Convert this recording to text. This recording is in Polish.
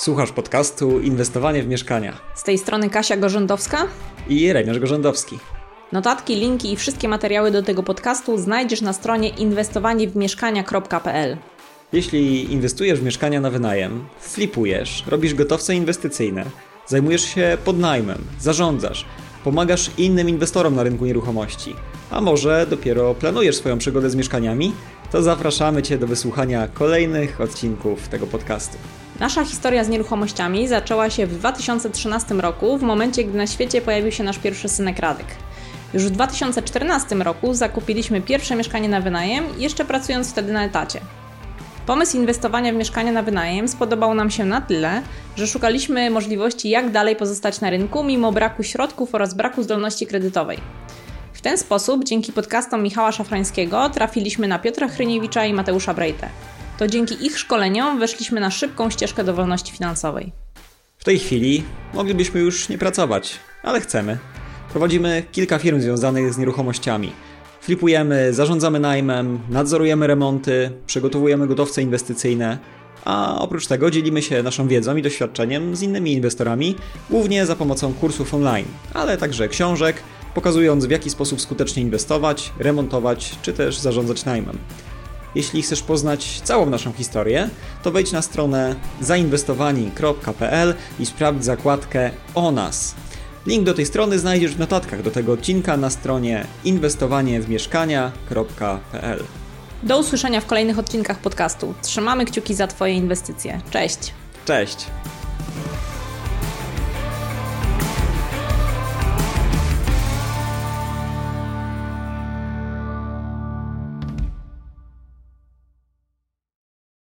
Słuchasz podcastu Inwestowanie w mieszkania. Z tej strony Kasia Gorzędowska i Jeremiasz Gorzędowski. Notatki, linki i wszystkie materiały do tego podcastu znajdziesz na stronie inwestowaniewmieszkania.pl. Jeśli inwestujesz w mieszkania na wynajem, flipujesz, robisz gotowce inwestycyjne, zajmujesz się podnajmem, zarządzasz, pomagasz innym inwestorom na rynku nieruchomości, a może dopiero planujesz swoją przygodę z mieszkaniami, to zapraszamy Cię do wysłuchania kolejnych odcinków tego podcastu. Nasza historia z nieruchomościami zaczęła się w 2013 roku, w momencie gdy na świecie pojawił się nasz pierwszy synek Radek. Już w 2014 roku zakupiliśmy pierwsze mieszkanie na wynajem, jeszcze pracując wtedy na etacie. Pomysł inwestowania w mieszkanie na wynajem spodobał nam się na tyle, że szukaliśmy możliwości, jak dalej pozostać na rynku mimo braku środków oraz braku zdolności kredytowej. W ten sposób, dzięki podcastom Michała Szafrańskiego, trafiliśmy na Piotra Chryniewicza i Mateusza Breite. To dzięki ich szkoleniom weszliśmy na szybką ścieżkę do wolności finansowej. W tej chwili moglibyśmy już nie pracować, ale chcemy. Prowadzimy kilka firm związanych z nieruchomościami. Flipujemy, zarządzamy najmem, nadzorujemy remonty, przygotowujemy gotowce inwestycyjne, a oprócz tego dzielimy się naszą wiedzą i doświadczeniem z innymi inwestorami, głównie za pomocą kursów online, ale także książek, pokazując, w jaki sposób skutecznie inwestować, remontować czy też zarządzać najmem. Jeśli chcesz poznać całą naszą historię, to wejdź na stronę zainwestowani.pl i sprawdź zakładkę O nas. Link do tej strony znajdziesz w notatkach do tego odcinka na stronie inwestowaniewmieszkania.pl. Do usłyszenia w kolejnych odcinkach podcastu. Trzymamy kciuki za Twoje inwestycje. Cześć! Cześć!